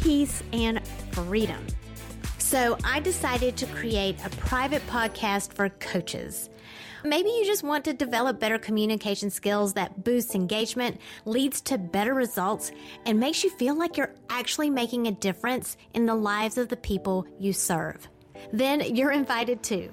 peace, and freedom. So I decided to create a private podcast for coaches. Maybe you just want to develop better communication skills that boosts engagement, leads to better results, and makes you feel like you're actually making a difference in the lives of the people you serve. Then you're invited too.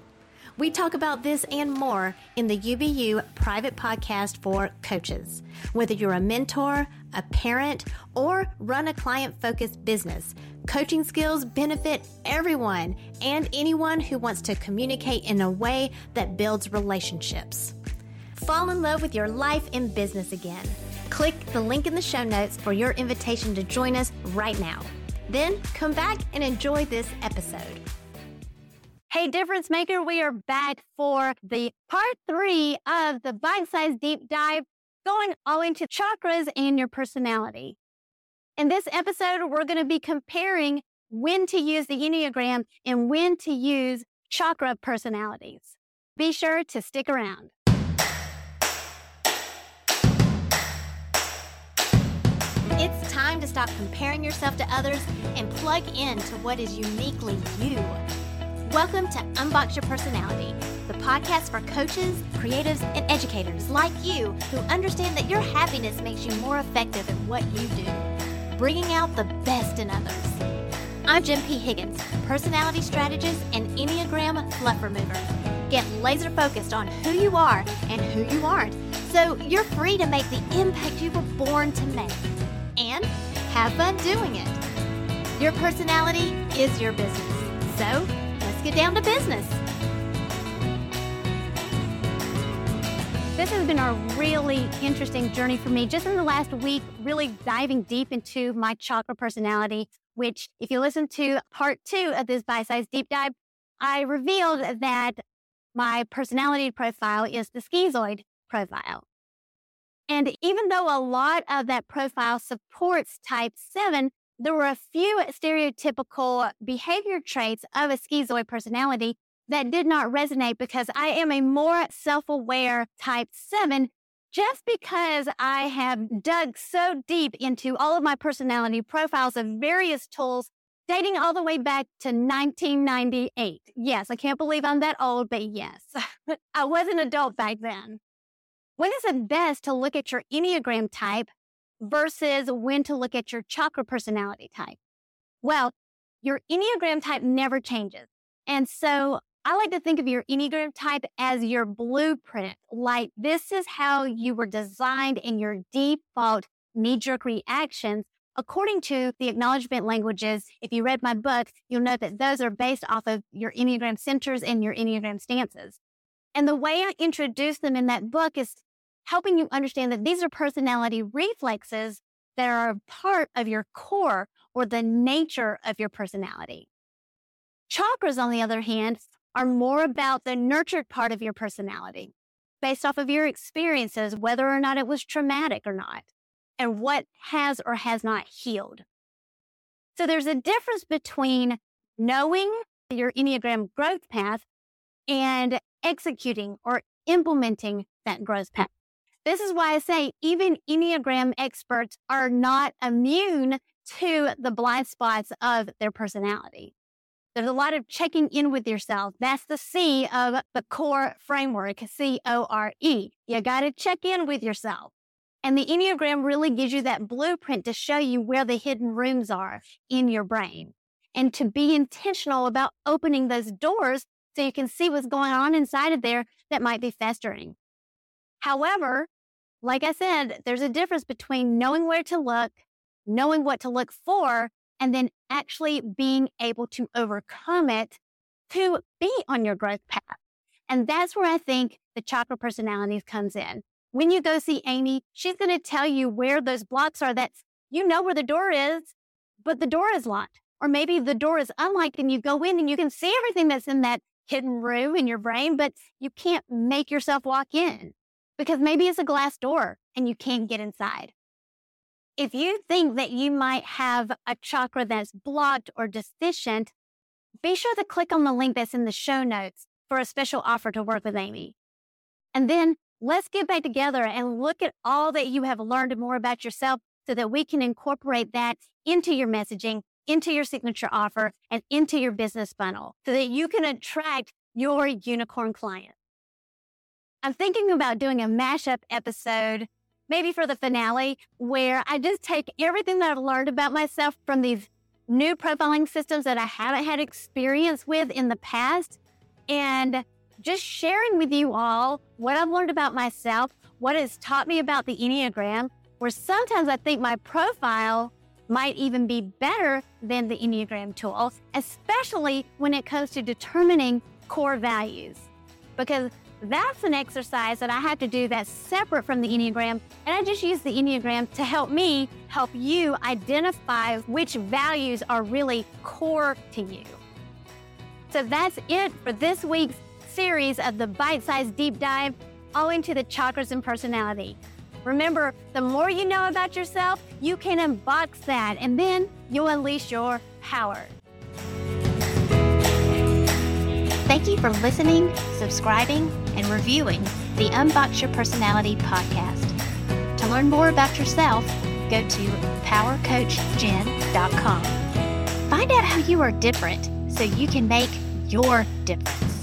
We talk about this and more in the UBU Private Podcast for Coaches. Whether you're a mentor, a parent, or run a client-focused business, coaching skills benefit everyone and anyone who wants to communicate in a way that builds relationships. Fall in love with your life and business again. Click the link in the show notes for your invitation to join us right now. Then come back and enjoy this episode. Hey, Difference Maker, we are back for the part 3 of the bite-sized deep dive, going all into chakras and your personality. In this episode, we're going to be comparing when to use the Enneagram and when to use chakra personalities. Be sure to stick around. It's time to stop comparing yourself to others and plug into what is uniquely you. Welcome to Unbox Your Personality, the podcast for coaches, creatives, and educators like you who understand that your happiness makes you more effective at what you do, bringing out the best in others. I'm Jim P. Higgins, personality strategist and Enneagram fluff remover. Get laser focused on who you are and who you aren't, so you're free to make the impact you were born to make and have fun doing it. Your personality is your business, so get down to business. This has been a really interesting journey for me just in the last week, really diving deep into my chakra personality, which if you listen to part 2 of this bite-sized deep dive, I revealed that my personality profile is the schizoid profile. And even though a lot of that profile supports type 7, there were a few stereotypical behavior traits of a schizoid personality that did not resonate because I am a more self-aware type 7 just because I have dug so deep into all of my personality profiles of various tools dating all the way back to 1998. Yes, I can't believe I'm that old, but yes, I was an adult back then. When is it best to look at your Enneagram type versus when to look at your chakra personality type? Well, your Enneagram type never changes. And so I like to think of your Enneagram type as your blueprint. Like, this is how you were designed, and your default knee-jerk reactions, according to the acknowledgement languages. If you read my book, you'll know that those are based off of your Enneagram centers and your Enneagram stances. And the way I introduce them in that book is helping you understand that these are personality reflexes that are part of your core or the nature of your personality. Chakras, on the other hand, are more about the nurtured part of your personality based off of your experiences, whether or not it was traumatic or not, and what has or has not healed. So there's a difference between knowing your Enneagram growth path and executing or implementing that growth path. This is why I say even Enneagram experts are not immune to the blind spots of their personality. There's a lot of checking in with yourself. That's the C of the core framework, CORE. You got to check in with yourself. And the Enneagram really gives you that blueprint to show you where the hidden rooms are in your brain. and to be intentional about opening those doors so you can see what's going on inside of there that might be festering. However, like I said, there's a difference between knowing where to look, knowing what to look for, and then actually being able to overcome it to be on your growth path. And that's where I think the chakra personalities comes in. When you go see Amy, she's going to tell you where those blocks are. That's, you know where the door is, but the door is locked. Or maybe the door is unlocked and you go in and you can see everything that's in that hidden room in your brain, but you can't make yourself walk in because maybe it's a glass door and you can't get inside. If you think that you might have a chakra that's blocked or deficient, be sure to click on the link that's in the show notes for a special offer to work with Amy. And then let's get back together and look at all that you have learned more about yourself so that we can incorporate that into your messaging, into your signature offer, and into your business funnel so that you can attract your unicorn client. I'm thinking about doing a mashup episode, maybe for the finale, where I just take everything that I've learned about myself from these new profiling systems that I haven't had experience with in the past, and just sharing with you all what I've learned about myself, what has taught me about the Enneagram, where sometimes I think my profile might even be better than the Enneagram tool, especially when it comes to determining core values, because that's an exercise that I have to do that's separate from the Enneagram, and I just use the Enneagram to help me help you identify which values are really core to you. So that's it for this week's series of the bite-sized deep dive all into the chakras and personality. Remember, the more you know about yourself, you can unbox that, and then you'll unleash your power. Thank you for listening, subscribing, and reviewing the Unbox Your Personality podcast. To learn more about yourself, go to powercoachjen.com. Find out how you are different so you can make your difference.